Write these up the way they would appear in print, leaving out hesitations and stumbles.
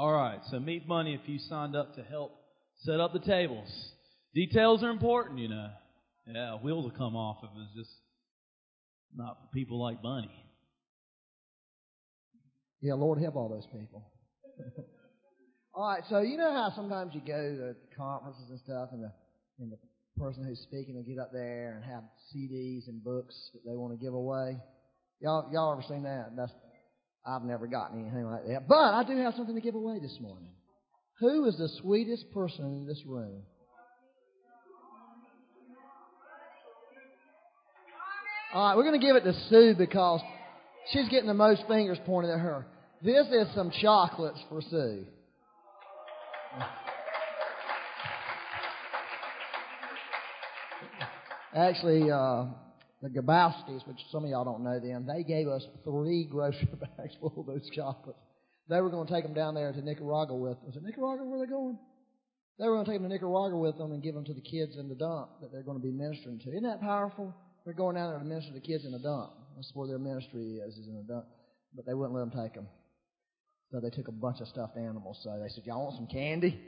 All right, so meet money if you signed up to help set up the tables. Details are important, you know. Yeah, wheels will come off if it's just not for people like Bunny. Yeah, Lord, help all those people. All right, so you know how sometimes you go to conferences and stuff, and the person who's speaking will get up there and have CDs and books that they want to give away. Y'all ever seen that? I've never gotten anything like that. But I do have something to give away this morning. Who is the sweetest person in this room? All right, we're going to give it to Sue because she's getting the most fingers pointed at her. This is some chocolates for Sue. Actually, the Gabowskis, which some of y'all don't know them, they gave us 3 grocery bags full of those chocolates. They were going to take them down there to Nicaragua with them. I said, Nicaragua, where are they going? They were going to take them to Nicaragua with them and give them to the kids in the dump that they're going to be ministering to. Isn't that powerful? They're going down there to minister to the kids in the dump. That's where their ministry is in the dump. But they wouldn't let them take them. So they took a bunch of stuffed animals. So they said, y'all want some candy?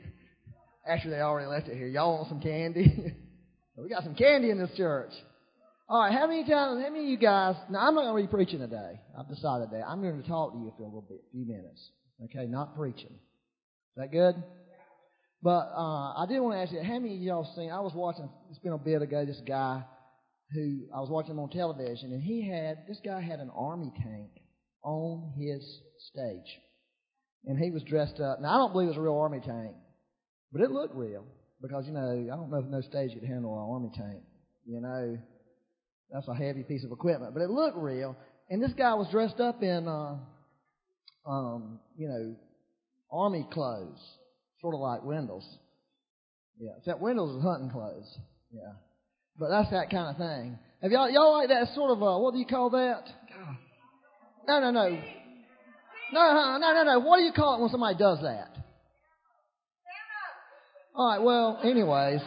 Actually, they already left it here. Y'all want some candy? We got some candy in this church. All right, how many of you guys, now I'm not going to be preaching today. I've decided that. I'm going to talk to you for a little bit, a few minutes. Okay, not preaching. Is that good? But I did want to ask you, how many of y'all seen, I was watching, it's been a bit ago, this guy who, I was watching him on television, and this guy had an army tank on his stage. And he was dressed up. Now, I don't believe it was a real army tank, but it looked real because, you know, I don't know if no stage could handle an army tank, you know. That's a heavy piece of equipment, but it looked real. And this guy was dressed up in, army clothes, sort of like Wendell's. Yeah, except Wendell's is hunting clothes. Yeah, but that's that kind of thing. Have y'all like that sort of? What do you call that? No. What do you call it when somebody does that? All right. Well, anyways.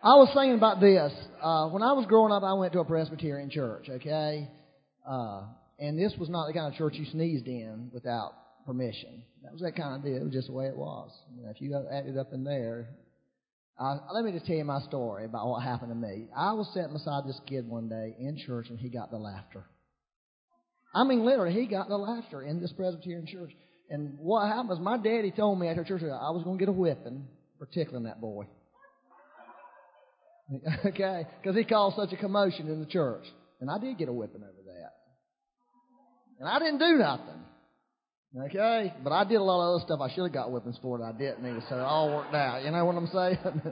I was thinking about this. When I was growing up, I went to a Presbyterian church, okay? And this was not the kind of church you sneezed in without permission. That was that kind of deal. It was just the way it was. You know, if you acted up in there, let me just tell you my story about what happened to me. I was sitting beside this kid one day in church, and he got the laughter. I mean, literally, he got the laughter in this Presbyterian church. And what happened was my daddy told me after church I was going to get a whipping for tickling that boy. Okay, because he caused such a commotion in the church. And I did get a whipping over that. And I didn't do nothing. Okay, but I did a lot of other stuff I should have got whippings for that I didn't either, so it all worked out. You know what I'm saying?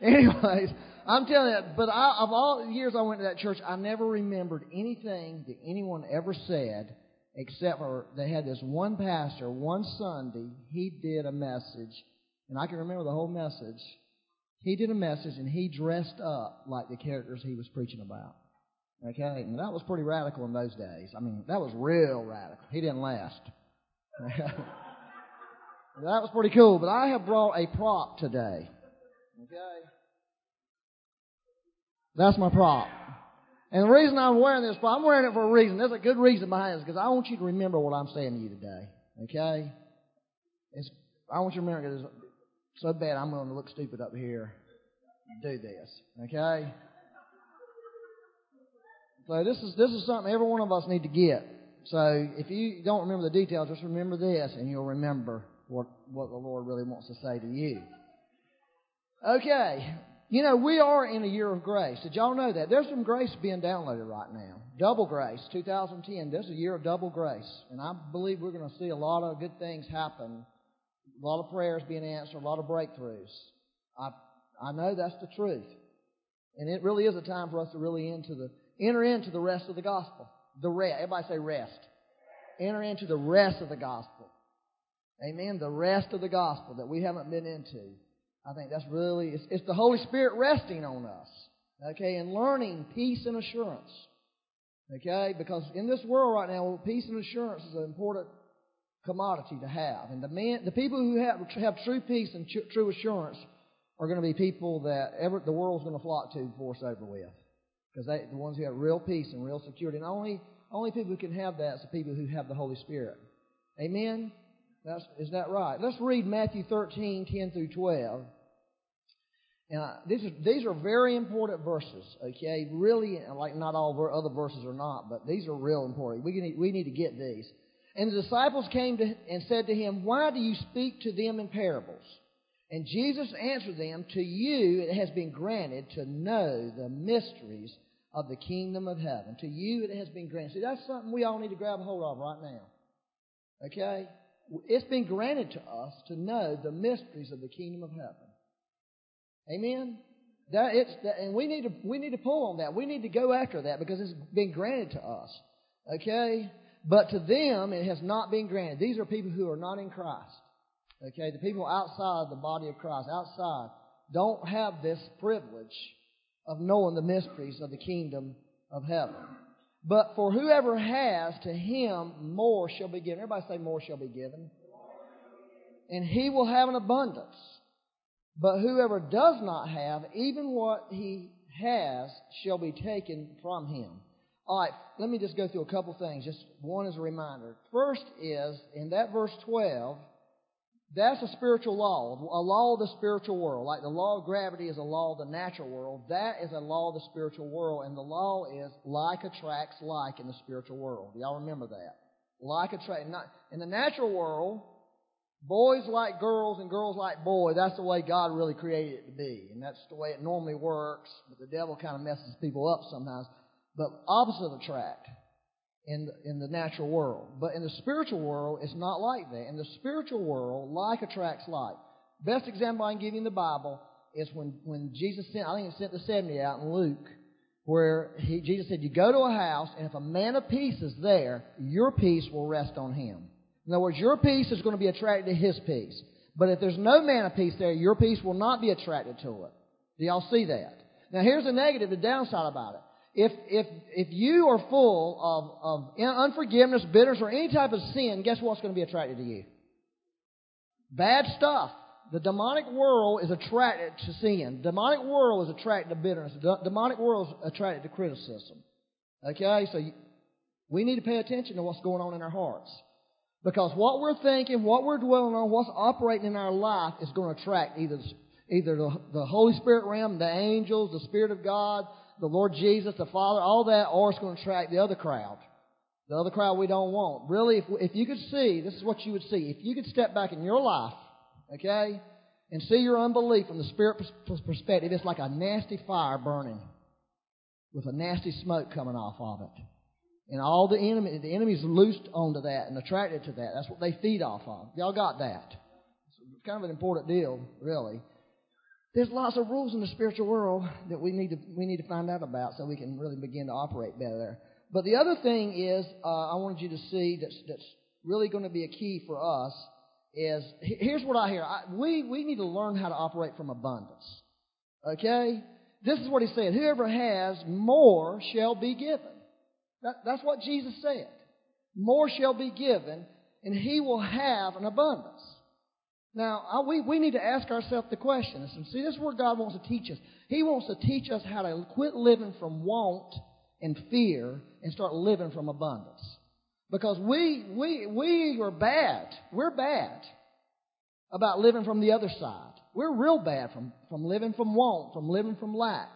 Anyways, I'm telling you, but of all the years I went to that church, I never remembered anything that anyone ever said except for they had this one pastor, one Sunday, he did a message, and I can remember the whole message. He did a message, and he dressed up like the characters he was preaching about. Okay? And that was pretty radical in those days. I mean, that was real radical. He didn't last. That was pretty cool. But I have brought a prop today. Okay? That's my prop. And the reason I'm wearing this prop, I'm wearing it for a reason. There's a good reason behind this, because I want you to remember what I'm saying to you today. Okay? I want you to remember because so bad I'm going to look stupid up here and do this, okay? So this is something every one of us need to get. So if you don't remember the details, just remember this, and you'll remember what the Lord really wants to say to you. Okay, you know, we are in a year of grace. Did y'all know that? There's some grace being downloaded right now. Double grace, 2010. There's a year of double grace, and I believe we're going to see a lot of good things happen. A lot of prayers being answered, a lot of breakthroughs. I know that's the truth. And it really is a time for us to really enter into the rest of the gospel. The rest. Everybody say rest. Enter into the rest of the gospel. Amen? The rest of the gospel that we haven't been into. I think that's really, it's the Holy Spirit resting on us. Okay? And learning peace and assurance. Okay? Because in this world right now, peace and assurance is an important commodity to have. And the people who have true peace and true assurance are going to be people that the world's going to flock to before it's over with. Because the ones who have real peace and real security. And only people who can have that is the people who have the Holy Spirit. Amen? Is that right? Let's read Matthew 13, 10 through 12. And these are very important verses, okay? Really, like not all other verses are not, but these are real important. We need to get these. And the disciples came to and said to him, "Why do you speak to them in parables?" And Jesus answered them, "To you it has been granted to know the mysteries of the kingdom of heaven." To you it has been granted. See, that's something we all need to grab a hold of right now, okay? It's been granted to us to know the mysteries of the kingdom of heaven. Amen. And we need to pull on that. We need to go after that because it's been granted to us. Okay? But to them it has not been granted. These are people who are not in Christ. Okay? The people outside the body of Christ, outside, don't have this privilege of knowing the mysteries of the kingdom of heaven. But for whoever has, to him more shall be given. Everybody say, more shall be given. And he will have an abundance. But whoever does not have, even what he has shall be taken from him. All right, let me just go through a couple things. Just one as a reminder. First is, in that verse 12, that's a spiritual law, a law of the spiritual world. Like the law of gravity is a law of the natural world, that is a law of the spiritual world, and the law is like attracts like in the spiritual world. Y'all remember that? Like attracts. In the natural world, boys like girls and girls like boys. That's the way God really created it to be. And that's the way it normally works. But the devil kind of messes people up sometimes. But opposite attract in the natural world. But in the spiritual world, it's not like that. In the spiritual world, like attracts like. Best example I can give you in the Bible is when Jesus sent, I think he sent the 70 out in Luke, where Jesus said, you go to a house, and if a man of peace is there, your peace will rest on him. In other words, your peace is going to be attracted to his peace. But if there's no man of peace there, your peace will not be attracted to it. Do y'all see that? Now, here's the negative, the downside about it. If you are full of unforgiveness, bitterness, or any type of sin, guess what's going to be attracted to you? Bad stuff. The demonic world is attracted to sin. The demonic world is attracted to bitterness. The demonic world is attracted to criticism. Okay? So we need to pay attention to what's going on in our hearts. Because what we're thinking, what we're dwelling on, what's operating in our life is going to attract either the Holy Spirit realm, the angels, the Spirit of God, the Lord Jesus, the Father, all that, or it's going to attract the other crowd. The other crowd we don't want. Really, if you could see, this is what you would see. If you could step back in your life, okay, and see your unbelief from the Spirit perspective, it's like a nasty fire burning with a nasty smoke coming off of it. And all the enemy's loosed onto that and attracted to that. That's what they feed off of. Y'all got that? It's kind of an important deal, really. There's lots of rules in the spiritual world that we need to find out about so we can really begin to operate better there. But the other thing is, I wanted you to see that's really going to be a key for us is here's what I hear. We need to learn how to operate from abundance. Okay? This is what he said. Whoever has, more shall be given. That's what Jesus said. More shall be given, and he will have an abundance. Now, we need to ask ourselves the question. And see, this is where God wants to teach us. He wants to teach us how to quit living from want and fear and start living from abundance. Because we are bad. We're bad about living from the other side. We're real bad from living from want, from living from lack.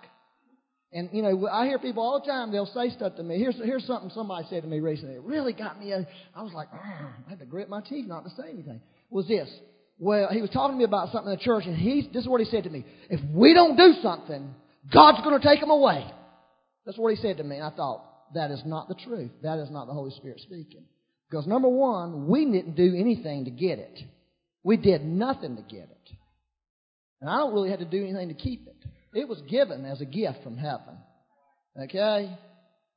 And, you know, I hear people all the time, they'll say stuff to me. Here's something somebody said to me recently. It really got me. I was like, I had to grit my teeth not to say anything. Was this. Well, he was talking to me about something in the church, and this is what he said to me. If we don't do something, God's going to take them away. That's what he said to me. And I thought, that is not the truth. That is not the Holy Spirit speaking. Because, number one, we didn't do anything to get it. We did nothing to get it. And I don't really have to do anything to keep it. It was given as a gift from heaven. Okay?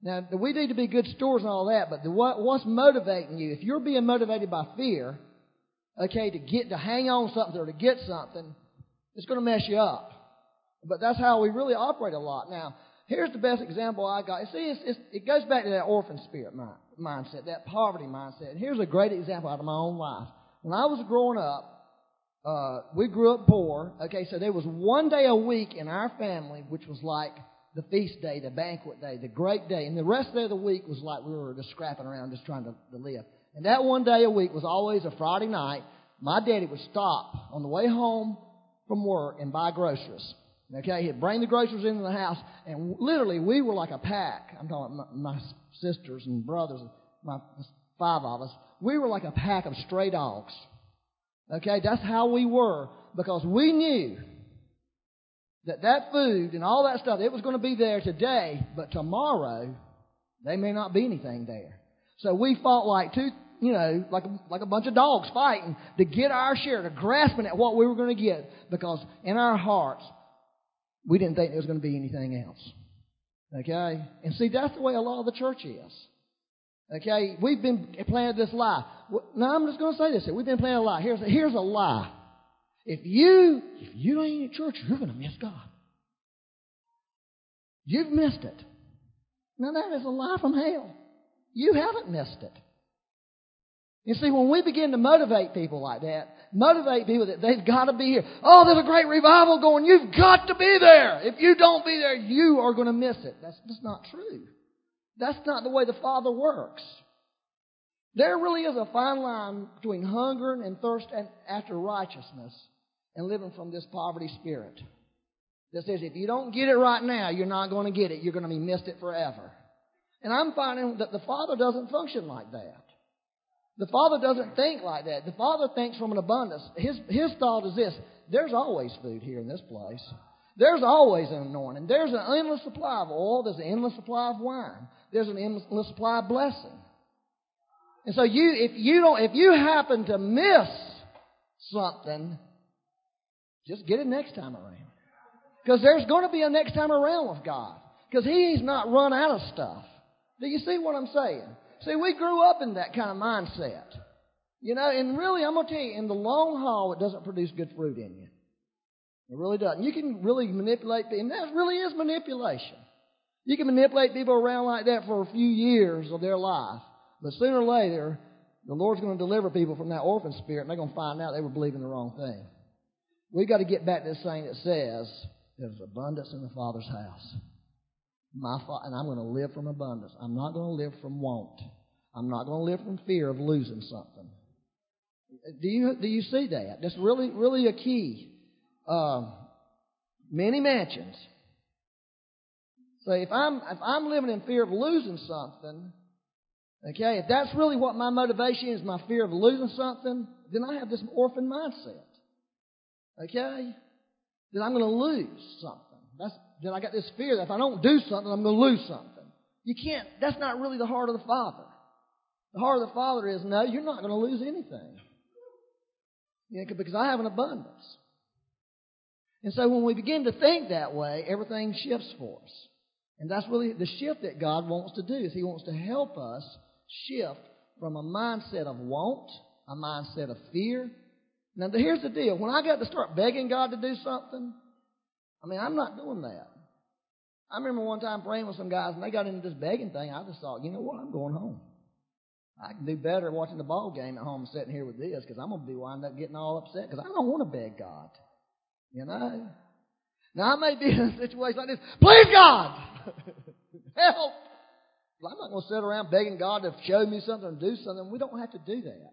Now, we need to be good stewards and all that, but what's motivating you? If you're being motivated by fear, okay, to hang on something or to get something, it's going to mess you up. But that's how we really operate a lot. Now, here's the best example I got. See, it goes back to that orphan spirit mindset, that poverty mindset. And here's a great example out of my own life. When I was growing up, we grew up poor, okay, so there was one day a week in our family which was like the feast day, the banquet day, the great day, and the rest of the week was like we were just scrapping around just trying to live. And that one day a week was always a Friday night. My daddy would stop on the way home from work and buy groceries. Okay, he'd bring the groceries into the house, and literally we were like a pack. I'm talking my sisters and brothers, my five of us. We were like a pack of stray dogs. Okay, that's how we were, because we knew that food and all that stuff, it was going to be there today, but tomorrow there may not be anything there. So we fought like two, like a bunch of dogs fighting to get our share, to grasping at what we were going to get, because in our hearts, we didn't think there was going to be anything else. Okay? And see, that's the way a lot of the church is. Okay? We've been planted this lie. Now, I'm just going to say this. We've been planted a lie. Here's a lie. If you ain't in church, you're going to miss God. You've missed it. Now, that is a lie from hell. You haven't missed it. You see, when we begin to motivate people like that, motivate people that they've got to be here. Oh, there's a great revival going. You've got to be there. If you don't be there, you are going to miss it. That's just not true. That's not the way the Father works. There really is a fine line between hungering and thirst after righteousness and living from this poverty spirit that says if you don't get it right now, you're not going to get it. You're going to be missed it forever. And I'm finding that the Father doesn't function like that. The Father doesn't think like that. The Father thinks from an abundance. His thought is this: there's always food here in this place. There's always an anointing. There's an endless supply of oil. There's an endless supply of wine. There's an endless supply of blessing. And so if you happen to miss something, just get it next time around. Because there's going to be a next time around with God. Because He's not run out of stuff. Do you see what I'm saying? See, we grew up in that kind of mindset. And really, I'm going to tell you, in the long haul, it doesn't produce good fruit in you. It really doesn't. You can really manipulate people, and that really is manipulation. You can manipulate people around like that for a few years of their life, but sooner or later, the Lord's going to deliver people from that orphan spirit, and they're going to find out they were believing the wrong thing. We've got to get back to this thing that says, there's abundance in the Father's house. And I'm going to live from abundance. I'm not going to live from want. I'm not going to live from fear of losing something. Do you see that? That's really, really a key. Many mansions. So if I'm living in fear of losing something, okay, if that's really what my motivation is, my fear of losing something, then I have this orphan mindset. Okay? That I'm going to lose something. Then I got this fear that if I don't do something, I'm going to lose something. You can't. That's not really the heart of the Father. The heart of the Father is, no, you're not going to lose anything. Because I have an abundance. And so when we begin to think that way, everything shifts for us. And that's really the shift that God wants to do. Is He wants to help us shift from a mindset of want, a mindset of fear. Now, here's the deal. When I got to start begging God to do something, I'm not doing that. I remember one time praying with some guys, and they got into this begging thing. I just thought, you know what? I'm going home. I can do better watching the ball game at home and sitting here with this, because I'm going to be wind up getting all upset because I don't want to beg God. Now, I may be in a situation like this. Please, God! Help! Well, I'm not going to sit around begging God to show me something or do something. We don't have to do that.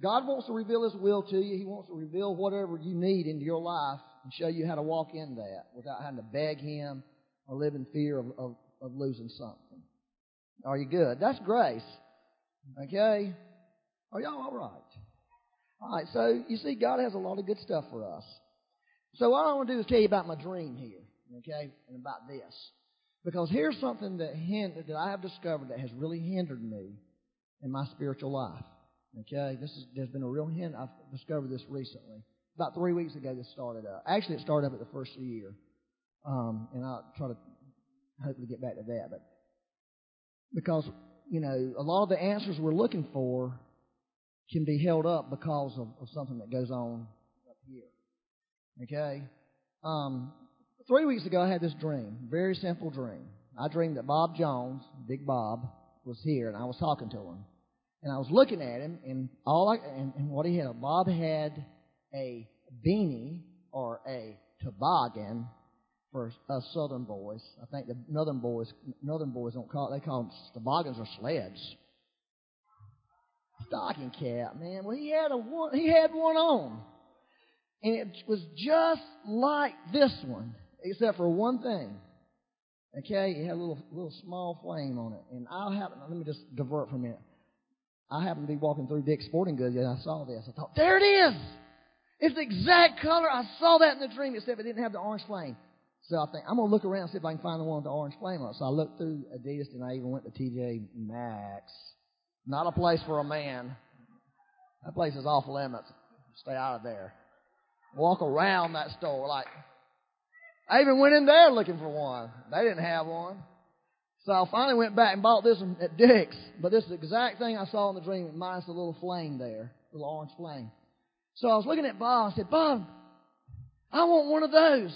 God wants to reveal His will to you. He wants to reveal whatever you need into your life and show you how to walk in that without having to beg Him or live in fear of losing something. Are you good? That's grace. Okay? Are y'all all right? All right, so you see, God has a lot of good stuff for us. So what I want to do is tell you about my dream here, okay, and about this. Because here's something that I have discovered that has really hindered me in my spiritual life. Okay, there's been a real hint. I've discovered this recently. About 3 weeks ago, this started up. Actually, it started up at the first of the year. And I'll try to hopefully get back to that. But because, a lot of the answers we're looking for can be held up because of something that goes on up here. Okay? 3 weeks ago, I had this dream, very simple dream. I dreamed that Bob Jones, Big Bob, was here, and I was talking to him. And I was looking at him, and what he had, Bob had a beanie or a toboggan for us Southern boys. I think the Northern boys don't call it. They call them toboggans or sleds. stocking cap, man. Well, he had one on. And it was just like this one, except for one thing. Okay, it had a little small flame on it. And let me just divert for a minute. I happened to be walking through Dick's Sporting Goods, and I saw this. I thought, there it is! It's the exact color. I saw that in the dream, except it didn't have the orange flame. So I think, I'm going to look around and see if I can find the one with the orange flame on it. So I looked through Adidas, and I even went to TJ Maxx. Not a place for a man. That place is off limits. Stay out of there. Walk around that store like... I even went in there looking for one. They didn't have one. So I finally went back and bought this one at Dick's. But this is the exact thing I saw in the dream, minus a little flame there, a little orange flame. So I was looking at Bob. I said, Bob, I want one of those.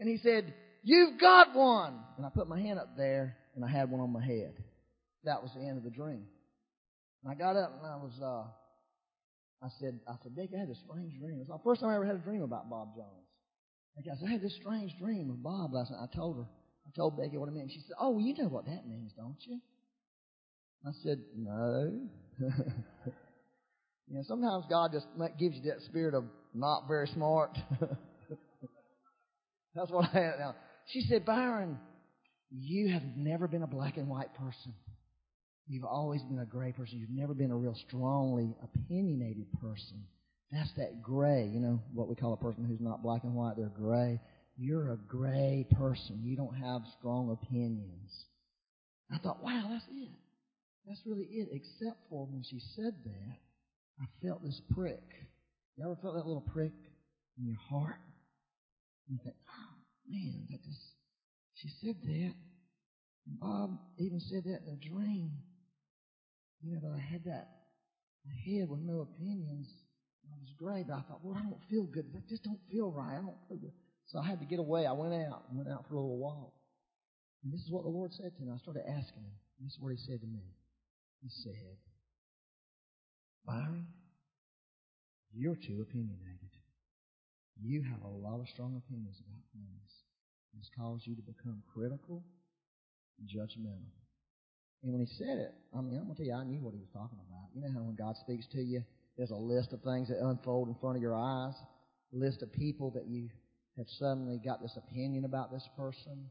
And he said, you've got one. And I put my hand up there, and I had one on my head. That was the end of the dream. And I got up, and I said, Dick, I had this strange dream. It was the first time I ever had a dream about Bob Jones. I said, I had this strange dream of Bob last night. I told Becky what it meant. She said, oh, you know what that means, don't you? I said, no. You know, sometimes God just gives you that spirit of not very smart. That's what I had now. She said, Byron, you have never been a black and white person. You've always been a gray person. You've never been a real strongly opinionated person. That's that gray, you know, what we call a person who's not black and white, they're gray. You're a gray person. You don't have strong opinions. I thought, wow, that's it. That's really it, except for when she said that, I felt this prick. You ever felt that little prick in your heart? And you think, oh, man, she said that. And Bob even said that in a dream. You know, that I had that head with no opinions. I was great, but I thought, well, I don't feel good. I just don't feel right. I don't feel good. So I had to get away. I went out for a little walk. And this is what the Lord said to me. I started asking him. This is what he said to me. He said, Byron, you're too opinionated. You have a lot of strong opinions about things. It's caused you to become critical and judgmental. And when he said it, I mean, I'm going to tell you, I knew what he was talking about. You know how when God speaks to you, there's a list of things that unfold in front of your eyes, a list of people that you have suddenly got this opinion about this person.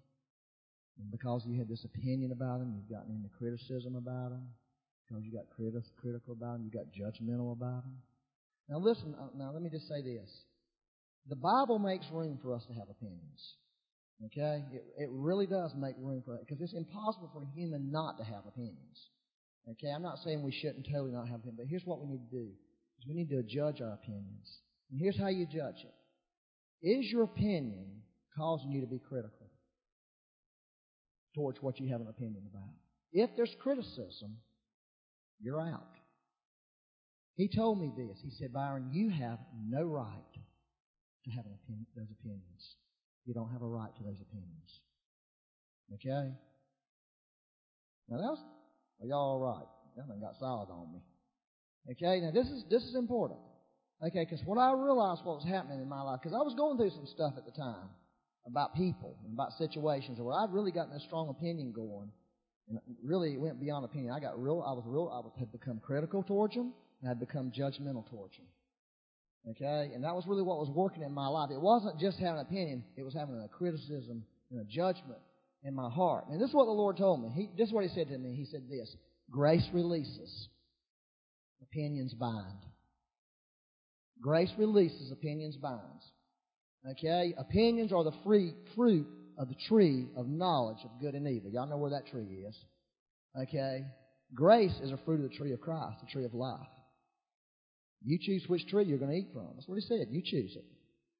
And because you had this opinion about them, you've gotten into criticism about them. Because you got critical about them, you got judgmental about them. Now listen, now let me just say this. The Bible makes room for us to have opinions. Okay? It really does make room for it, because it's impossible for a human not to have opinions. Okay? I'm not saying we shouldn't totally not have opinions, but here's what we need to do. We need to judge our opinions. And here's how you judge it. Is your opinion causing you to be critical towards what you have an opinion about? If there's criticism, you're out. He told me this. He said, Byron, you have no right to have those opinions. You don't have a right to those opinions. Okay? Now, are y'all all right? That one got solid on me. Okay, now this is important. Okay, because when I realized what was happening in my life, because I was going through some stuff at the time about people and about situations where I'd really gotten a strong opinion going, and really it went beyond opinion. I had become critical towards them, and I'd become judgmental towards them. Okay, and that was really what was working in my life. It wasn't just having an opinion; it was having a criticism and a judgment in my heart. And this is what the Lord told me. This is what He said to me. He said this: grace releases. Opinions bind. Grace releases, opinions binds. Okay? Opinions are the fruit of the tree of knowledge of good and evil. Y'all know where that tree is. Okay? Grace is a fruit of the tree of Christ, the tree of life. You choose which tree you're going to eat from. That's what he said. You choose it.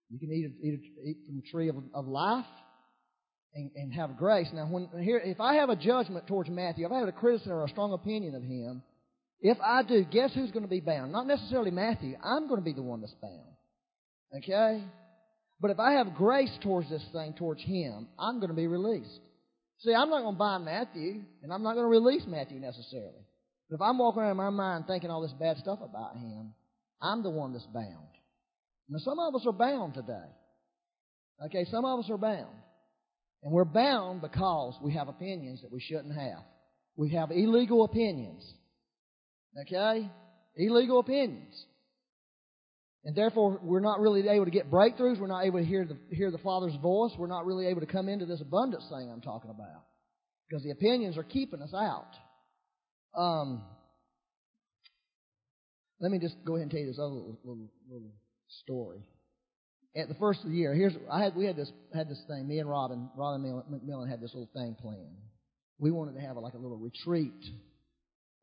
You can eat from the tree of life and have grace. Now, if I have a judgment towards Matthew, if I have a criticism or a strong opinion of him, if I do, guess who's going to be bound? Not necessarily Matthew. I'm going to be the one that's bound. Okay? But if I have grace towards this thing, towards him, I'm going to be released. See, I'm not going to bind Matthew, and I'm not going to release Matthew necessarily. But if I'm walking around in my mind thinking all this bad stuff about him, I'm the one that's bound. Now, some of us are bound today. Okay, some of us are bound. And we're bound because we have opinions that we shouldn't have. We have illegal opinions. Okay? Illegal opinions. And therefore, we're not really able to get breakthroughs. We're not able to hear the Father's voice. We're not really able to come into this abundance thing I'm talking about. Because the opinions are keeping us out. Let me just go ahead and tell you this other little story. At the first of the year, we had this thing. Me and Robin McMillan had this little thing planned. We wanted to have like a little retreat,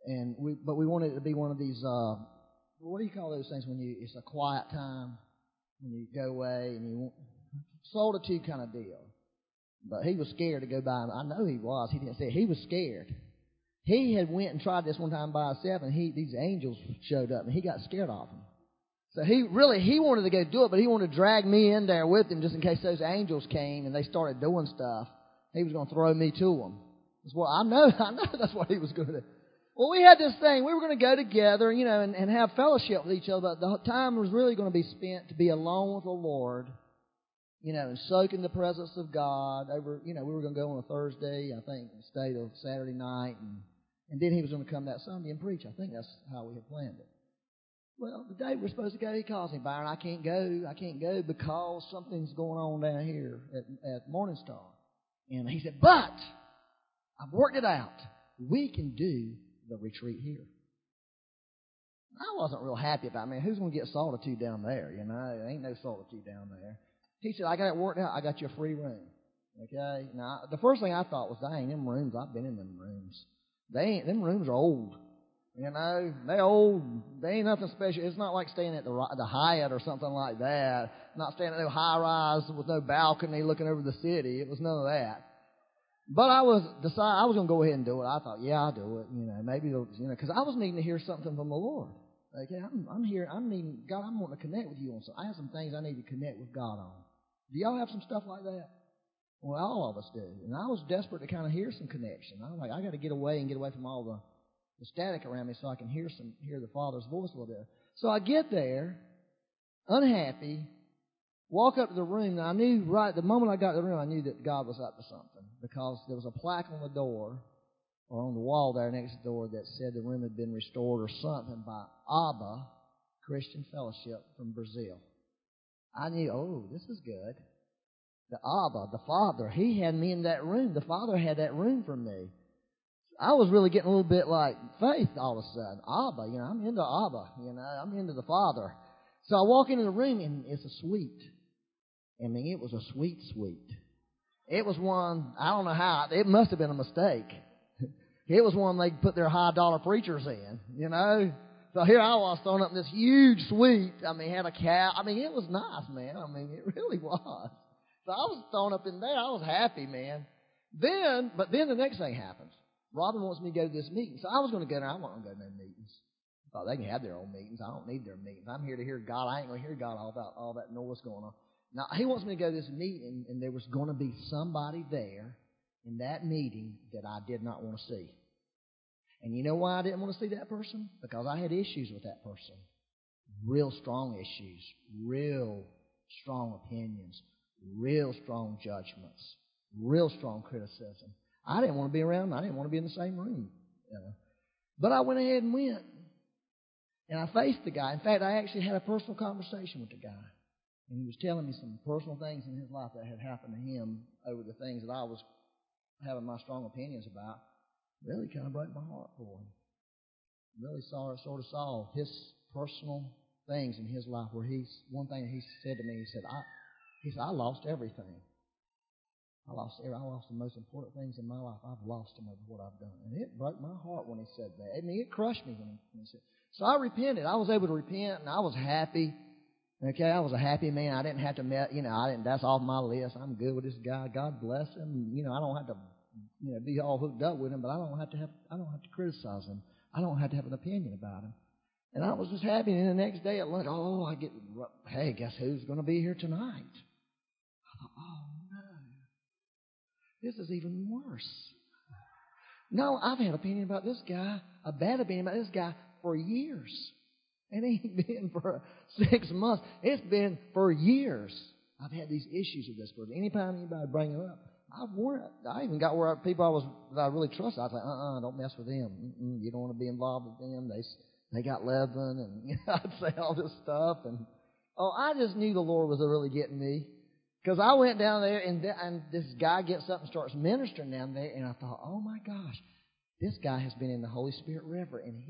and we wanted it to be one of these. What do you call those things when it's a quiet time when you go away and you solitude kind of deal? But he was scared to go by. I know he was. He didn't say it. He was scared. He had went and tried this one time by himself, and these angels showed up, and he got scared off him. So he wanted to go do it, but he wanted to drag me in there with him just in case those angels came and they started doing stuff. He was going to throw me to them. That's what I know that's what he was going to do. Well, we had this thing. We were going to go together, you know, and have fellowship with each other. But the time was really going to be spent to be alone with the Lord, you know, and soak in the presence of God. Over, you know, we were going to go on a Thursday, I think, and stay till Saturday night. And then he was going to come that Sunday and preach. I think that's how we had planned it. Well, the day we're supposed to go, he calls me, Byron, I can't go because something's going on down here at Morningstar. And he said, but I've worked it out. We can do the retreat here. I wasn't real happy about it. I mean, who's going to get solitude down there? You know, there ain't no solitude down there. He said, I got it worked out. I got you a free room. Okay? Now, the first thing I thought was, dang, them rooms, I've been in them rooms. Them rooms are old. You know, they old, they ain't nothing special. It's not like staying at the Hyatt or something like that. Not staying at no high-rise with no balcony looking over the city. It was none of that. But I was going to go ahead and do it. I thought, yeah, I'll do it. You know, maybe, you know, because I was needing to hear something from the Lord. Okay, I'm here. I'm needing, God, I'm wanting to connect with you on something. I have some things I need to connect with God on. Do y'all have some stuff like that? Well, all of us do. And I was desperate to kind of hear some connection. I was like, I got to get away from all the static around me so I can hear the Father's voice a little bit. So I get there, unhappy, walk up to the room, and I knew right the moment I got to the room, I knew that God was up to something because there was a plaque on the door or on the wall there next door that said the room had been restored or something by Abba Christian Fellowship from Brazil. I knew, oh, this is good. The Abba, the Father, he had me in that room. The Father had that room for me. I was really getting a little bit like faith all of a sudden. Abba, you know, I'm into Abba, you know, I'm into the Father. So I walk into the room and it's a suite. I mean, it was a sweet suite. It was one, I don't know how, it must have been a mistake. It was one they put their high-dollar preachers in, you know. So here I was thrown up in this huge suite. I mean, had a cow. I mean, it was nice, man. I mean, it really was. So I was thrown up in there. I was happy, man. But then the next thing happens. Robin wants me to go to this meeting. So I was going to go there. I wasn't going to go to no meetings. I thought they can have their own meetings. I don't need their meetings. I'm here to hear God. I ain't going to hear God about all that noise going on. Now, he wants me to go to this meeting, and there was going to be somebody there in that meeting that I did not want to see. And you know why I didn't want to see that person? Because I had issues with that person. Real strong issues. Real strong opinions. Real strong judgments. Real strong criticism. I didn't want to be around them. I didn't want to be in the same room. You know. But I went ahead and went. And I faced the guy. In fact, I actually had a personal conversation with the guy. And he was telling me some personal things in his life that had happened to him over the things that I was having my strong opinions about. Really kind of broke my heart for him. Really sort of saw his personal things in his life where one thing he said to me, he said, I lost everything. I lost the most important things in my life. I've lost them over what I've done. And it broke my heart when he said that. I mean, it crushed me when he said it. So I repented. I was able to repent, and I was happy. Okay, I was a happy man. I didn't have to, that's off my list. I'm good with this guy. God bless him. You know, I don't have to, you know, be all hooked up with him, but I don't have to criticize him. I don't have to have an opinion about him. And I was just happy. And the next day at lunch, hey, guess who's going to be here tonight? I thought, oh, this is even worse. No, I've had a bad opinion about this guy for years. It ain't been for 6 months. It's been for years. I've had these issues with this person. Anytime anybody bring it up, I've worried. I even got where people that I really trusted, I was like, don't mess with them. You don't want to be involved with them. They got leaven, and I'd say all this stuff. And I just knew the Lord was really getting me, because I went down there, and this guy gets up and starts ministering down there, and I thought, oh my gosh, this guy has been in the Holy Spirit River, and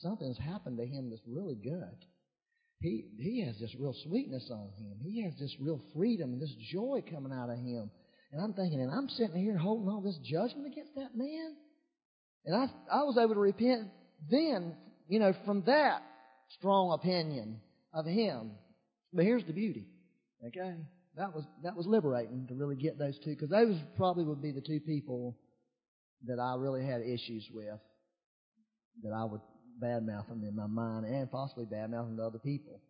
something's happened to him that's really good. He has this real sweetness on him. He has this real freedom and this joy coming out of him. And I'm thinking, and I'm sitting here holding all this judgment against that man? And I was able to repent then, from that strong opinion of him. But here's the beauty, okay? That was liberating to really get those two, because those probably would be the two people that I really had issues with, that I would badmouth them in my mind and possibly badmouth them to other people.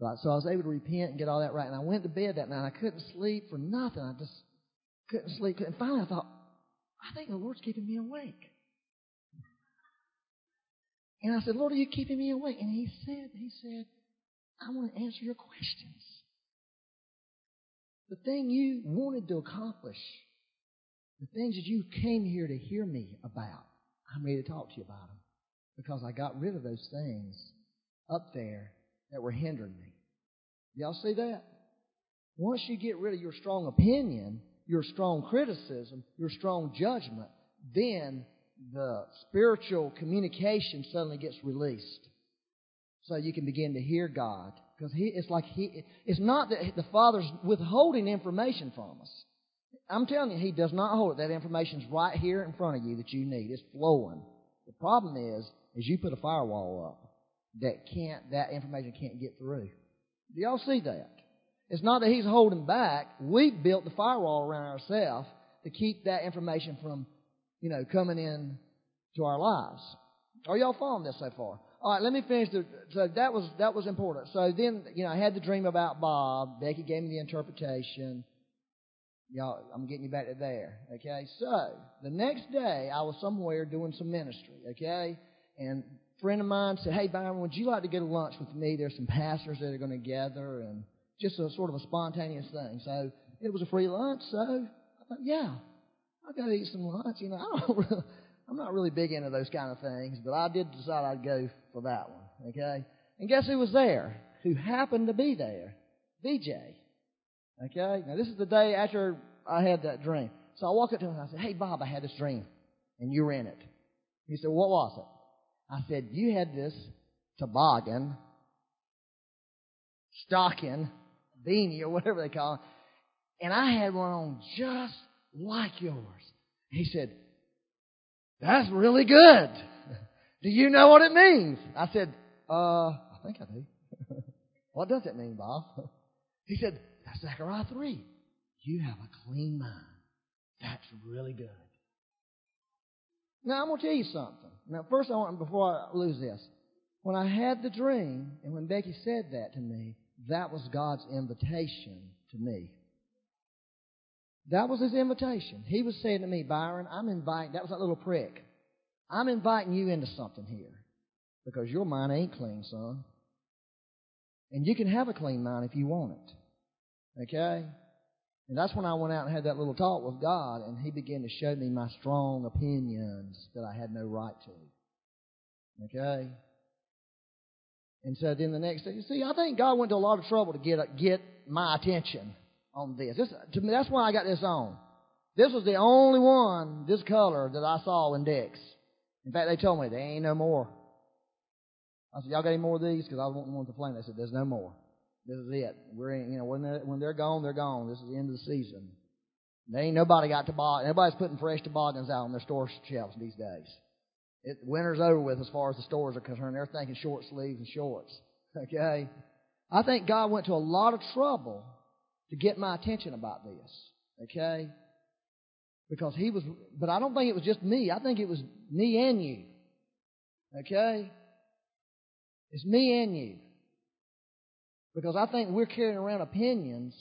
But so I was able to repent and get all that right. And I went to bed that night. I couldn't sleep for nothing. I just couldn't sleep. And finally I thought, I think the Lord's keeping me awake. And I said, Lord, are you keeping me awake? And he said, I want to answer your questions. The thing you wanted to accomplish, the things that you came here to hear me about, I'm ready to talk to you about them. Because I got rid of those things up there that were hindering me. Y'all see that? Once you get rid of your strong opinion, your strong criticism, your strong judgment, then the spiritual communication suddenly gets released. So you can begin to hear God. Because it's not that the Father's withholding information from us. I'm telling you, He does not hold it. That information's right here in front of you that you need. It's flowing. The problem is you put a firewall up that information can't get through. Do y'all see that? It's not that He's holding back. We built the firewall around ourselves to keep that information from, coming in to our lives. Are y'all following this so far? All right, let me finish. So that was important. So then, I had the dream about Bob. Becky gave me the interpretation. Y'all, I'm getting you back to there, okay? So, the next day, I was somewhere doing some ministry, okay? And a friend of mine said, hey, Byron, would you like to go to lunch with me? There's some pastors that are going to gather, and just a sort of a spontaneous thing. So, it was a free lunch, so I thought, yeah, I'll go eat some lunch. I'm not really big into those kind of things, but I did decide I'd go for that one, okay? And guess who was there? Who happened to be there? BJ. Okay, now this is the day after I had that dream. So I walked up to him and I said, hey, Bob, I had this dream, and you were in it. He said, what was it? I said, you had this toboggan, stocking, beanie, or whatever they call it, and I had one on just like yours. He said, that's really good. Do you know what it means? I said, I think I do. What does it mean, Bob? He said, that's Zechariah 3. You have a clean mind. That's really good. Now, I'm going to tell you something. Now, first, before I lose this, when I had the dream, and when Becky said that to me, that was God's invitation to me. That was His invitation. He was saying to me, Byron, that was that little prick. I'm inviting you into something here, because your mind ain't clean, son. And you can have a clean mind if you want it. Okay? And that's when I went out and had that little talk with God, and He began to show me my strong opinions that I had no right to. Okay? And so then the next thing, I think God went to a lot of trouble to get my attention on this. To me, that's why I got this on. This was the only one, this color, that I saw in Dick's. In fact, they told me, there ain't no more. I said, y'all got any more of these? Because I was wanting to complain. They said, there's no more. This is it. When they're gone, they're gone. This is the end of the season. There ain't nobody got toboggan. Nobody's putting fresh toboggans out on their store shelves these days. Winter's over with as far as the stores are concerned. They're thinking short sleeves and shorts. Okay? I think God went to a lot of trouble to get my attention about this. Okay? Because but I don't think it was just me. I think it was me and you. Okay? It's me and you. Because I think we're carrying around opinions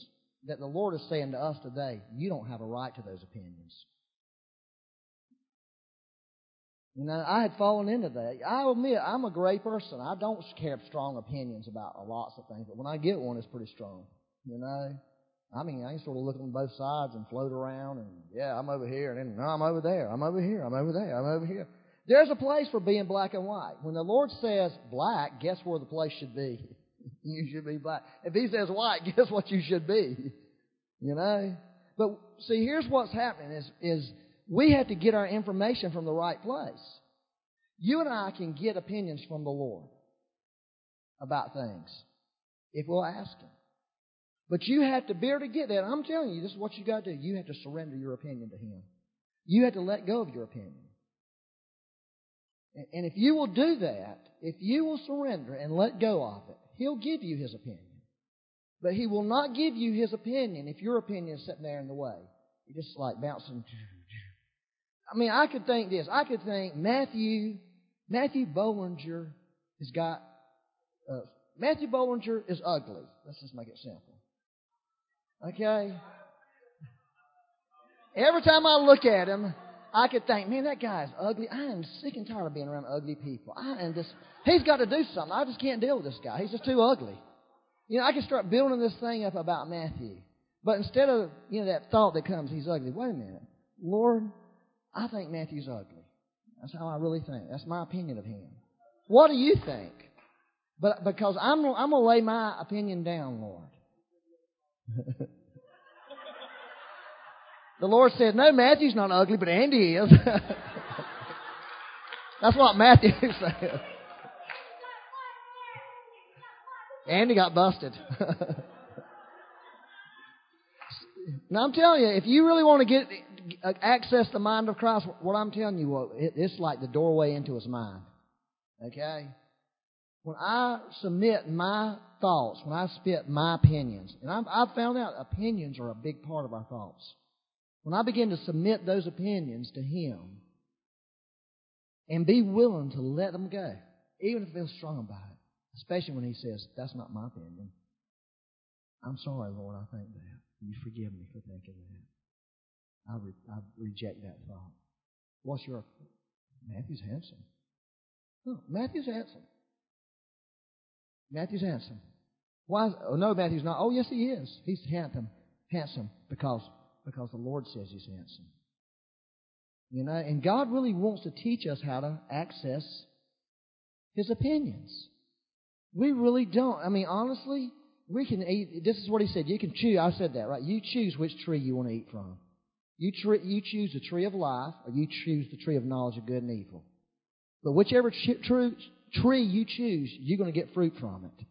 that the Lord is saying to us today, you don't have a right to those opinions. I had fallen into that. I admit, I'm a gray person. I don't have strong opinions about lots of things, but when I get one, it's pretty strong. I mean, I sort of look on both sides and float around and, yeah, I'm over here, and then, no, I'm over there, I'm over here, I'm over there, I'm over here. There's a place for being black and white. When the Lord says black, guess where the place should be? You should be black. If He says white, guess what you should be? You know? But, see, here's what's happening is we have to get our information from the right place. You and I can get opinions from the Lord about things if we'll ask Him. But you have to be able to get that. I'm telling you, this is what you got to do. You have to surrender your opinion to Him. You have to let go of your opinion. And if you will do that, if you will surrender and let go of it, He'll give you His opinion. But He will not give you His opinion if your opinion is sitting there in the way. You're just like bouncing. I mean, I could think this. I could think Matthew Bollinger has got... Matthew Bollinger is ugly. Let's just make it simple. Okay? Every time I look at him, I could think, man, that guy is ugly. I am sick and tired of being around ugly people. He's got to do something. I just can't deal with this guy. He's just too ugly. You know, I could start building this thing up about Matthew. But instead of, you know, that thought that comes, he's ugly. Wait a minute. Lord, I think Matthew's ugly. That's how I really think. That's my opinion of him. What do you think? But because I'm going to lay my opinion down, Lord. The Lord said, no, Matthew's not ugly, but Andy is. That's what Matthew said. Andy got busted. Now, I'm telling you, if you really want to get access to the mind of Christ, what I'm telling you, well, it's like the doorway into His mind. Okay? When I submit my thoughts, when I spit my opinions, and I've found out opinions are a big part of our thoughts. When I begin to submit those opinions to Him and be willing to let them go, even if I feel strong about it, especially when He says, that's not my opinion. I'm sorry, Lord, I think that. You forgive me for thinking that. I reject that thought. What's your... Matthew's handsome. No, Matthew's handsome. Matthew's handsome. Why? Oh, no, Matthew's not. Oh, yes, he is. He's handsome. Handsome because the Lord says he's handsome. You know, and God really wants to teach us how to access His opinions. We really don't. I mean, honestly, we can eat. This is what He said. You can choose. I said that, right? You choose which tree you want to eat from. You choose the tree of life, or you choose the tree of knowledge of good and evil. But whichever tree you choose, you're going to get fruit from it.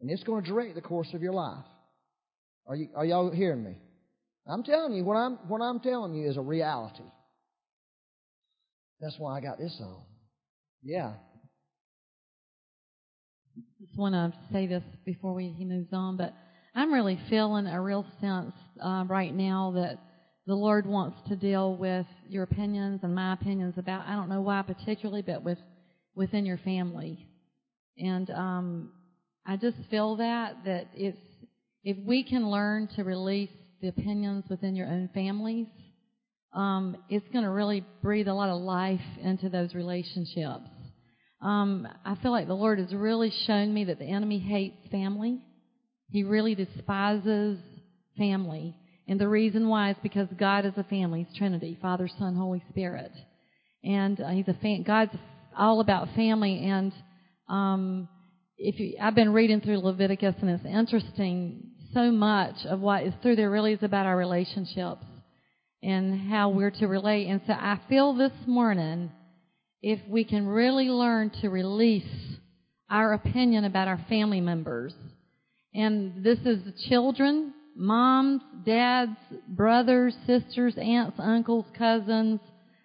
And it's going to direct the course of your life. Are y'all hearing me? I'm telling you, what I'm telling you is a reality. That's why I got this on. Yeah. I just want to say this before he moves on, but I'm really feeling a real sense right now that the Lord wants to deal with your opinions and my opinions about, I don't know why particularly, but within your family. And I just feel that it's, if we can learn to release the opinions within your own families, it's going to really breathe a lot of life into those relationships. I feel like the Lord has really shown me that the enemy hates family. He really despises family. And the reason why is because God is a family. He's Trinity, Father, Son, Holy Spirit. And God's all about family. And I've been reading through Leviticus, and it's interesting, so much of what is through there really is about our relationships and how we're to relate. And so I feel this morning, if we can really learn to release our opinion about our family members, and this is children, moms, dads, brothers, sisters, aunts, uncles, cousins,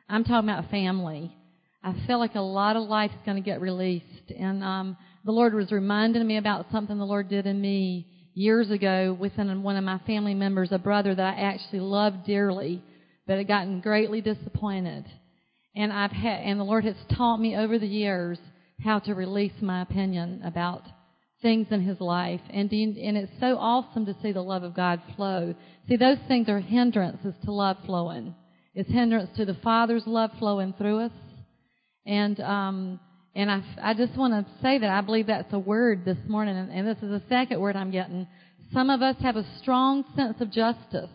I'm talking about family. I feel like a lot of life is going to get released. And the Lord was reminding me about something the Lord did in me years ago within one of my family members, a brother that I actually loved dearly, but had gotten greatly disappointed. And the Lord has taught me over the years how to release my opinion about things in his life. And it's so awesome to see the love of God flow. See, those things are hindrances to love flowing. It's hindrance to the Father's love flowing through us. And I just want to say that I believe that's a word this morning, and this is the second word I'm getting, Some of us have a strong sense of justice.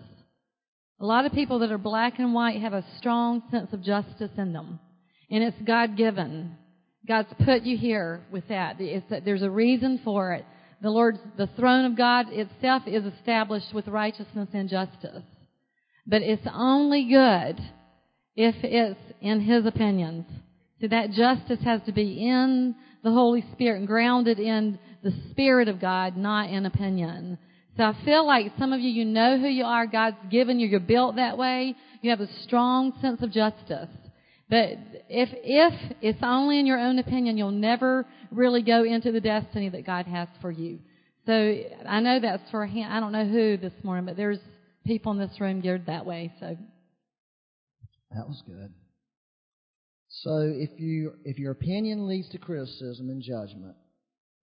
A lot of people that are black and white have a strong sense of justice in them. And it's God-given. God's put you here with that. There's a reason for it. The throne of God itself is established with righteousness and justice. But it's only good if it's in His opinions. So that justice has to be in the Holy Spirit and grounded in the Spirit of God, not in opinion. So I feel like some of you, you know who you are. God's given you. You're built that way. You have a strong sense of justice. But if it's only in your own opinion, you'll never really go into the destiny that God has for you. So I know that's for a hand. I don't know who this morning, but there's people in this room geared that way. So that was good. So if your opinion leads to criticism and judgment,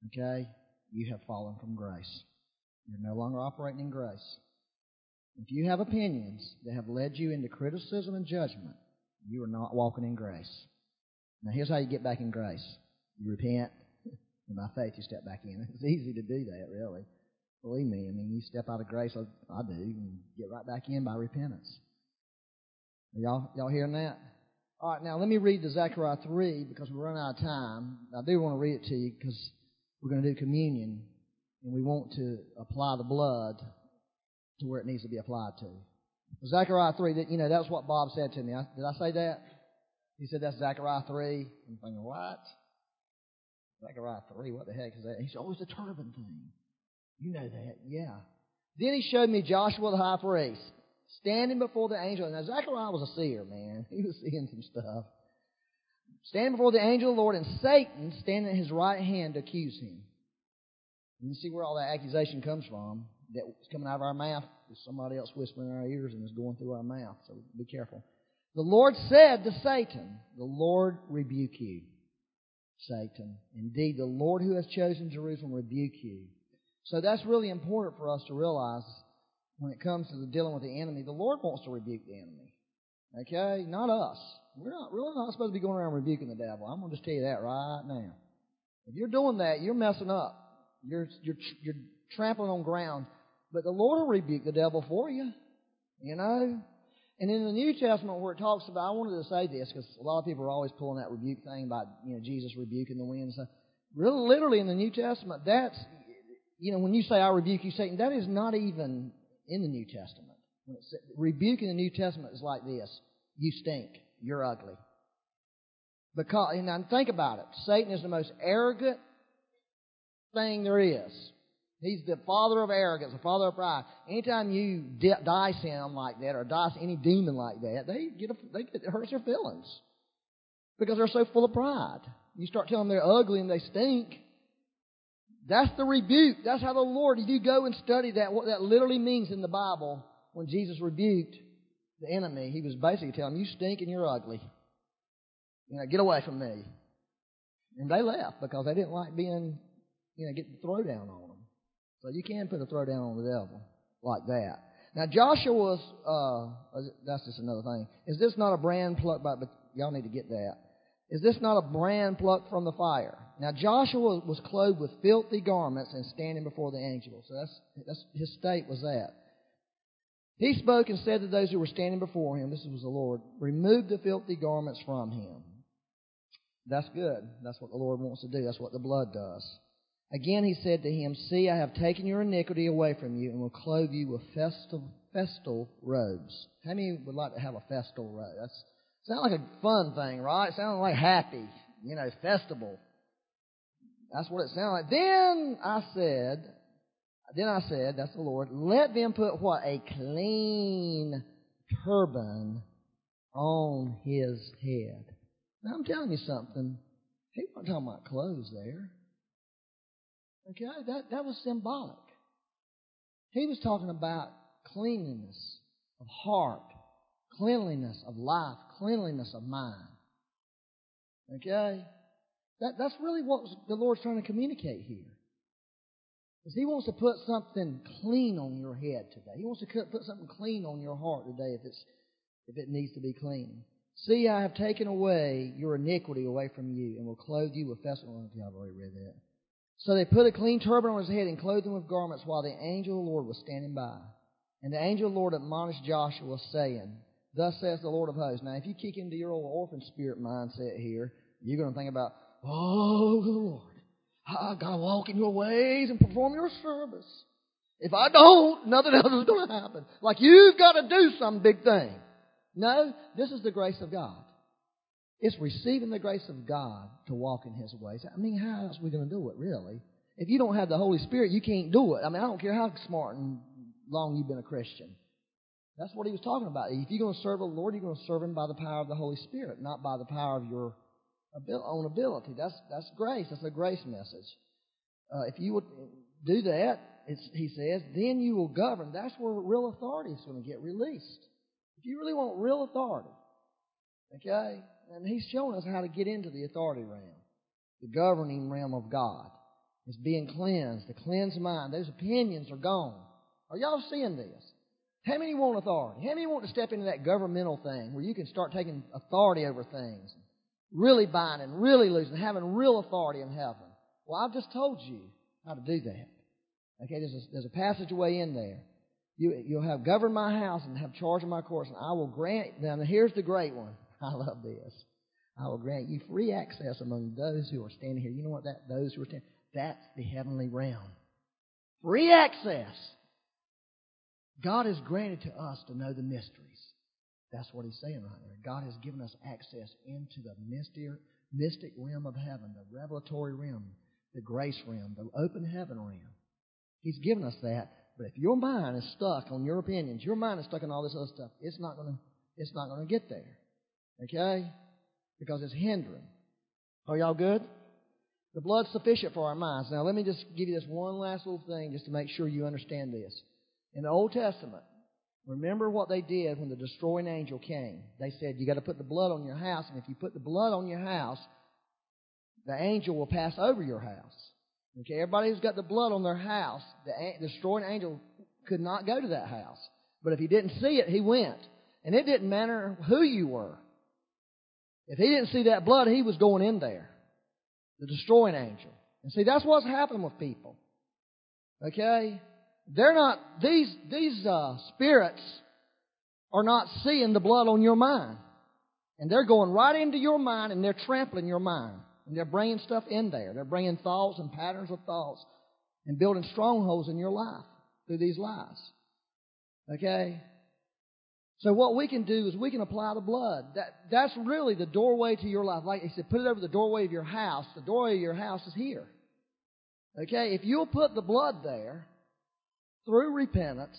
okay, you have fallen from grace. You're no longer operating in grace. If you have opinions that have led you into criticism and judgment, you are not walking in grace. Now, here's how you get back in grace. You repent. And by faith, you step back in. It's easy to do that, really. Believe me, I mean, you step out of grace, I do, and get right back in by repentance. Are y'all hearing that? All right, now let me read to Zechariah 3 because we're running out of time. I do want to read it to you because we're going to do communion, and we want to apply the blood to where it needs to be applied to. Zechariah 3, you know, that's what Bob said to me. Did I say that? He said, that's Zechariah 3. I'm thinking, what? Zechariah 3, what the heck is that? He said, oh, it's the turban thing. You know that, yeah. Then he showed me Joshua the high priest, standing before the angel. Now, Zechariah was a seer, man. He was seeing some stuff. Standing before the angel of the Lord, and Satan standing at his right hand to accuse him. You can see where all that accusation comes from. That's coming out of our mouth. There's somebody else whispering in our ears and it's going through our mouth. So be careful. The Lord said to Satan, the Lord rebuke you, Satan. Indeed, the Lord who has chosen Jerusalem rebuke you. So that's really important for us to realize when it comes to dealing with the enemy. The Lord wants to rebuke the enemy. Okay? Not us. We're not really not supposed to be going around rebuking the devil. I'm going to just tell you that right now. If you're doing that, you're messing up. You're trampling on ground. But the Lord will rebuke the devil for you, you know. And in the New Testament where it talks about, I wanted to say this because a lot of people are always pulling that rebuke thing about, you know, Jesus rebuking the wind. So really, literally in the New Testament, that's, you know, when you say, I rebuke you, Satan, that is not even in the New Testament. When it's, rebuking the New Testament is like this. You stink. You're ugly. Because, and now think about it. Satan is the most arrogant thing there is. He's the father of arrogance, the father of pride. Anytime you dice him like that or dice any demon like that, it hurts their feelings because they're so full of pride. You start telling them they're ugly and they stink. That's the rebuke. That's how the Lord, you go and study that, what that literally means in the Bible. When Jesus rebuked the enemy, he was basically telling him, you stink and you're ugly. You know, get away from me. And they left because they didn't like being, you know, get the throwdown on them. So you can put a throwdown on the devil like that. Now, Joshua's, that's just another thing. Is this not a brand plucked by, but y'all need to get that. Is this not a brand plucked from the fire? Now, Joshua was clothed with filthy garments and standing before the angel. So that's his state was that. He spoke and said to those who were standing before him, this was the Lord, remove the filthy garments from him. That's good. That's what the Lord wants to do. That's what the blood does. Again he said to him, see, I have taken your iniquity away from you and will clothe you with festal robes. How many would like to have a festal robe? That sounds like a fun thing, right? It sounds like happy, you know, festival. That's what it sounds like. Then I said, that's the Lord, let them put what? A clean turban on his head. Now I'm telling you something. He wasn't talking about clothes there. Okay, that was symbolic. He was talking about cleanliness of heart, cleanliness of life, cleanliness of mind. Okay? That's really what the Lord's trying to communicate here. Is He wants to put something clean on your head today. He wants to put something clean on your heart today if it needs to be clean. See, I have taken away your iniquity away from you and will clothe you with festal robes. I've already read that. So they put a clean turban on his head and clothed him with garments while the angel of the Lord was standing by. And the angel of the Lord admonished Joshua, saying, Thus says the Lord of hosts. Now, if you kick into your old orphan spirit mindset here, you're going to think about, oh, Lord, I've got to walk in your ways and perform your service. If I don't, nothing else is going to happen. Like you've got to do some big thing. No, this is the grace of God. It's receiving the grace of God to walk in His ways. I mean, how else are we going to do it, really? If you don't have the Holy Spirit, you can't do it. I mean, I don't care how smart and long you've been a Christian. That's what he was talking about. If you're going to serve the Lord, you're going to serve Him by the power of the Holy Spirit, not by the power of your own ability. That's grace. That's a grace message. If you would do that, he says, then you will govern. That's where real authority is going to get released. If you really want real authority, okay? And he's showing us how to get into the authority realm, the governing realm of God. It's being cleansed, the cleansed mind. Those opinions are gone. Are y'all seeing this? How many want authority? How many want to step into that governmental thing where you can start taking authority over things, really binding, really losing, having real authority in heaven? Well, I've just told you how to do that. Okay, there's a passageway in there. You'll have governed my house and have charge of my courts, and I will grant. Now, here's the great one. I love this. I will grant you free access among those who are standing here. You know what that? Those who are standing. That's the heavenly realm. Free access. God has granted to us to know the mysteries. That's what he's saying right there. God has given us access into the mystic realm of heaven, the revelatory realm, the grace realm, the open heaven realm. He's given us that. But if your mind is stuck on your opinions, your mind is stuck on all this other stuff, it's not going to get there. Okay? Because it's hindering. Are y'all good? The blood's sufficient for our minds. Now, let me just give you this one last little thing just to make sure you understand this. In the Old Testament, remember what they did when the destroying angel came. They said, you got to put the blood on your house, and if you put the blood on your house, the angel will pass over your house. Okay, everybody who's got the blood on their house, the destroying angel could not go to that house. But if he didn't see it, he went. And it didn't matter who you were. If he didn't see that blood, he was going in there, the destroying angel. And see, that's what's happening with people. Okay? They're not, these spirits are not seeing the blood on your mind. And they're going right into your mind, and they're trampling your mind. And they're bringing stuff in there. They're bringing thoughts and patterns of thoughts and building strongholds in your life through these lies. Okay? So what we can do is we can apply the blood. That's really the doorway to your life. Like he said, put it over the doorway of your house. The doorway of your house is here. Okay? If you'll put the blood there through repentance,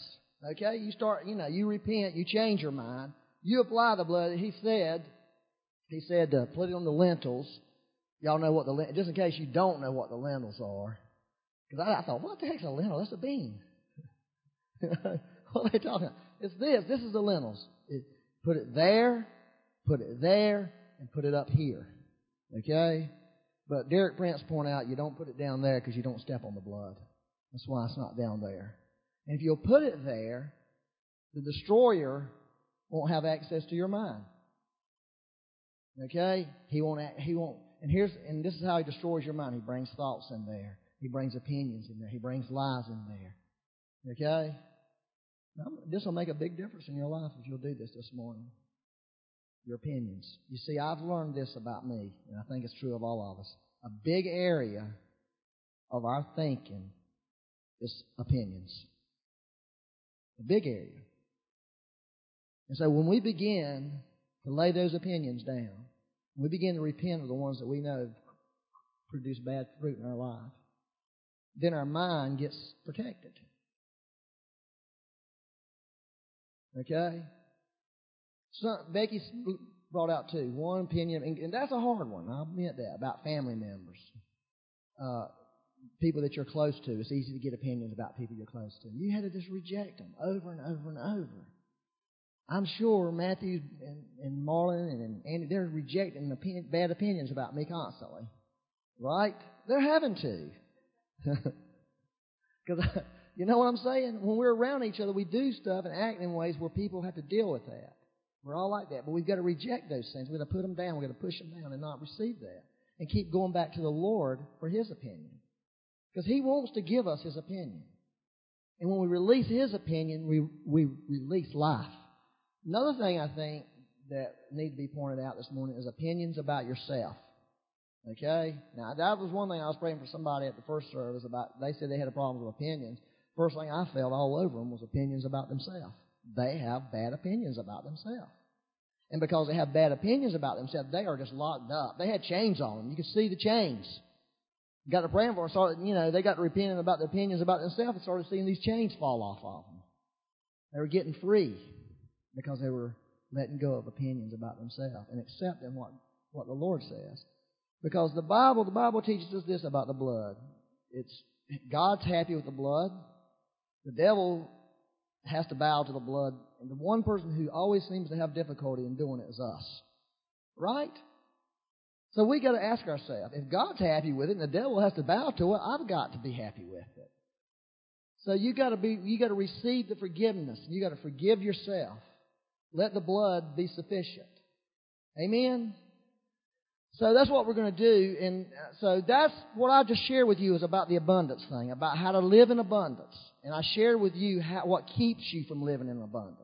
okay, you repent, you change your mind, you apply the blood. He said, put it on the lintels. Y'all know what just in case you don't know what the lintels are. Because I thought, what the heck's a lintel? That's a bean. What are they talking about? It's this. This is the lintels. Put it there, and put it up here. Okay? But Derek Prince pointed out you don't put it down there because you don't step on the blood. That's why it's not down there. And if you'll put it there, the destroyer won't have access to your mind. Okay? He won't. And this is how he destroys your mind. He brings thoughts in there. He brings opinions in there. He brings lies in there. Okay? This will make a big difference in your life if you'll do this morning. Your opinions. You see, I've learned this about me, and I think it's true of all of us. A big area of our thinking is opinions. A big area. And so when we begin to lay those opinions down, we begin to repent of the ones that we know produce bad fruit in our life, then our mind gets protected. Okay? So Becky brought out two. One opinion, and that's a hard one, I'll admit that, about family members. People that you're close to. It's easy to get opinions about people you're close to. You had to just reject them over and over and over. I'm sure Matthew and Marlon and Andy, they're rejecting bad opinions about me constantly. Right? They're having to. Because, you know what I'm saying? When we're around each other, we do stuff and act in ways where people have to deal with that. We're all like that. But we've got to reject those things. We've got to put them down. We've got to push them down and not receive that. And keep going back to the Lord for His opinion. Because he wants to give us his opinion. And when we release his opinion, we release life. Another thing I think that needs to be pointed out this morning is opinions about yourself. Okay? Now, that was one thing I was praying for somebody at the first service about. They said they had a problem with opinions. First thing I felt all over them was opinions about themselves. They have bad opinions about themselves. And because they have bad opinions about themselves, they are just locked up. They had chains on them. You could see the chains. Got to praying for them. Started, they got to repenting about their opinions about themselves and started seeing these chains fall off of them. They were getting free because they were letting go of opinions about themselves and accepting what the Lord says. Because the Bible teaches us this about the blood. God's happy with the blood. The devil has to bow to the blood. And the one person who always seems to have difficulty in doing it is us. Right? So we got to ask ourselves, if God's happy with it and the devil has to bow to it, I've got to be happy with it. So you got to receive the forgiveness. You got to forgive yourself. Let the blood be sufficient. Amen? So that's what we're going to do. And so that's what I just shared with you is about the abundance thing, about how to live in abundance. And I shared with you what keeps you from living in abundance.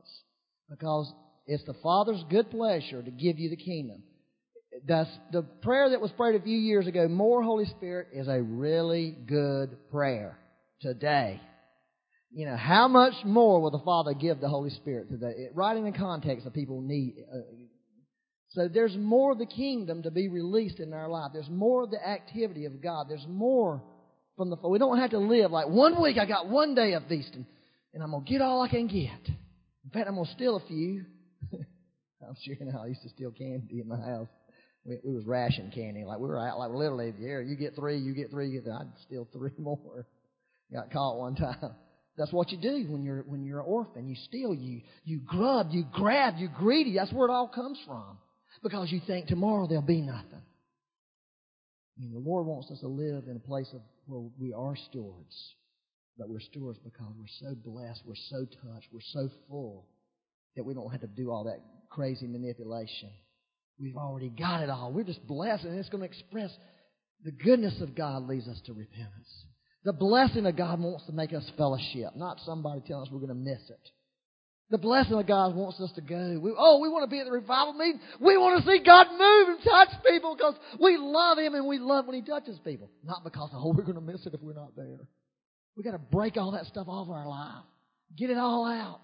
Because it's the Father's good pleasure to give you the kingdom. That's the prayer that was prayed a few years ago, more Holy Spirit, is a really good prayer today. How much more will the Father give the Holy Spirit today? Right in the context that people need. So there's more of the kingdom to be released in our life. There's more of the activity of God. There's more from the... We don't have to live like 1 week I got one day of feasting and I'm going to get all I can get. In fact, I'm going to steal a few. I'm sure I used to steal candy in my house. We was ration candy. Like we were out, like literally, yeah, you get three. I'd steal three more. Got caught one time. That's what you do when you're an orphan. You steal, you grub, you grab, you greedy. That's where it all comes from. Because you think tomorrow there'll be nothing. The Lord wants us to live in a place of where we are stewards. But we're stewards because we're so blessed, we're so touched, we're so full that we don't have to do all that crazy manipulation. We've already got it all. We're just blessed, and it's going to express the goodness of God leads us to repentance. The blessing of God wants to make us fellowship, not somebody telling us we're going to miss it. The blessing of God wants us to go. We want to be at the revival meeting. We want to see God move and touch people because we love Him and we love when He touches people. Not because, we're going to miss it if we're not there. We've got to break all that stuff off our life. Get it all out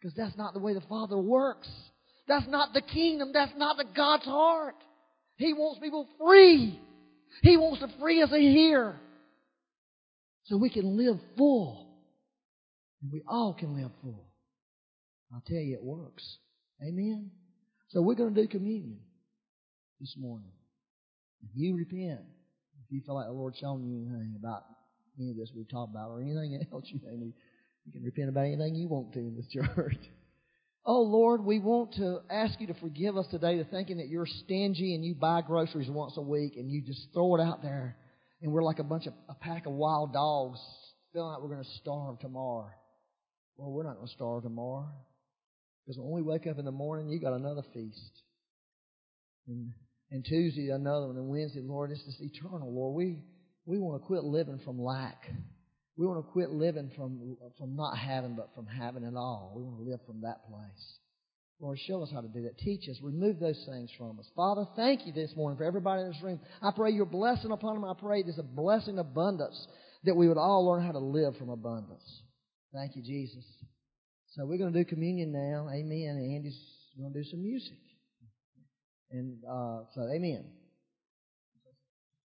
because that's not the way the Father works. That's not the kingdom. That's not the God's heart. He wants people free. He wants to free us here so we can live full. And we all can live full. I'll tell you, it works. Amen? So we're going to do communion this morning. If you repent, if you feel like the Lord's shown you anything about any of this we've talked about or anything else you need, you can repent about anything you want to in this church. Oh, Lord, we want to ask you to forgive us today for thinking that you're stingy and you buy groceries once a week and you just throw it out there and we're like a pack of wild dogs feeling like we're going to starve tomorrow. Well, we're not going to starve tomorrow because when we wake up in the morning, you got another feast. And Tuesday, another one. And Wednesday, Lord, this is eternal, Lord. We want to quit living from lack. We want to quit living from not having, but from having it all. We want to live from that place. Lord, show us how to do that. Teach us. Remove those things from us. Father, thank you this morning for everybody in this room. I pray your blessing upon them. I pray there's a blessing abundance that we would all learn how to live from abundance. Thank you, Jesus. So we're going to do communion now. Amen. And Andy's going to do some music. And so, amen.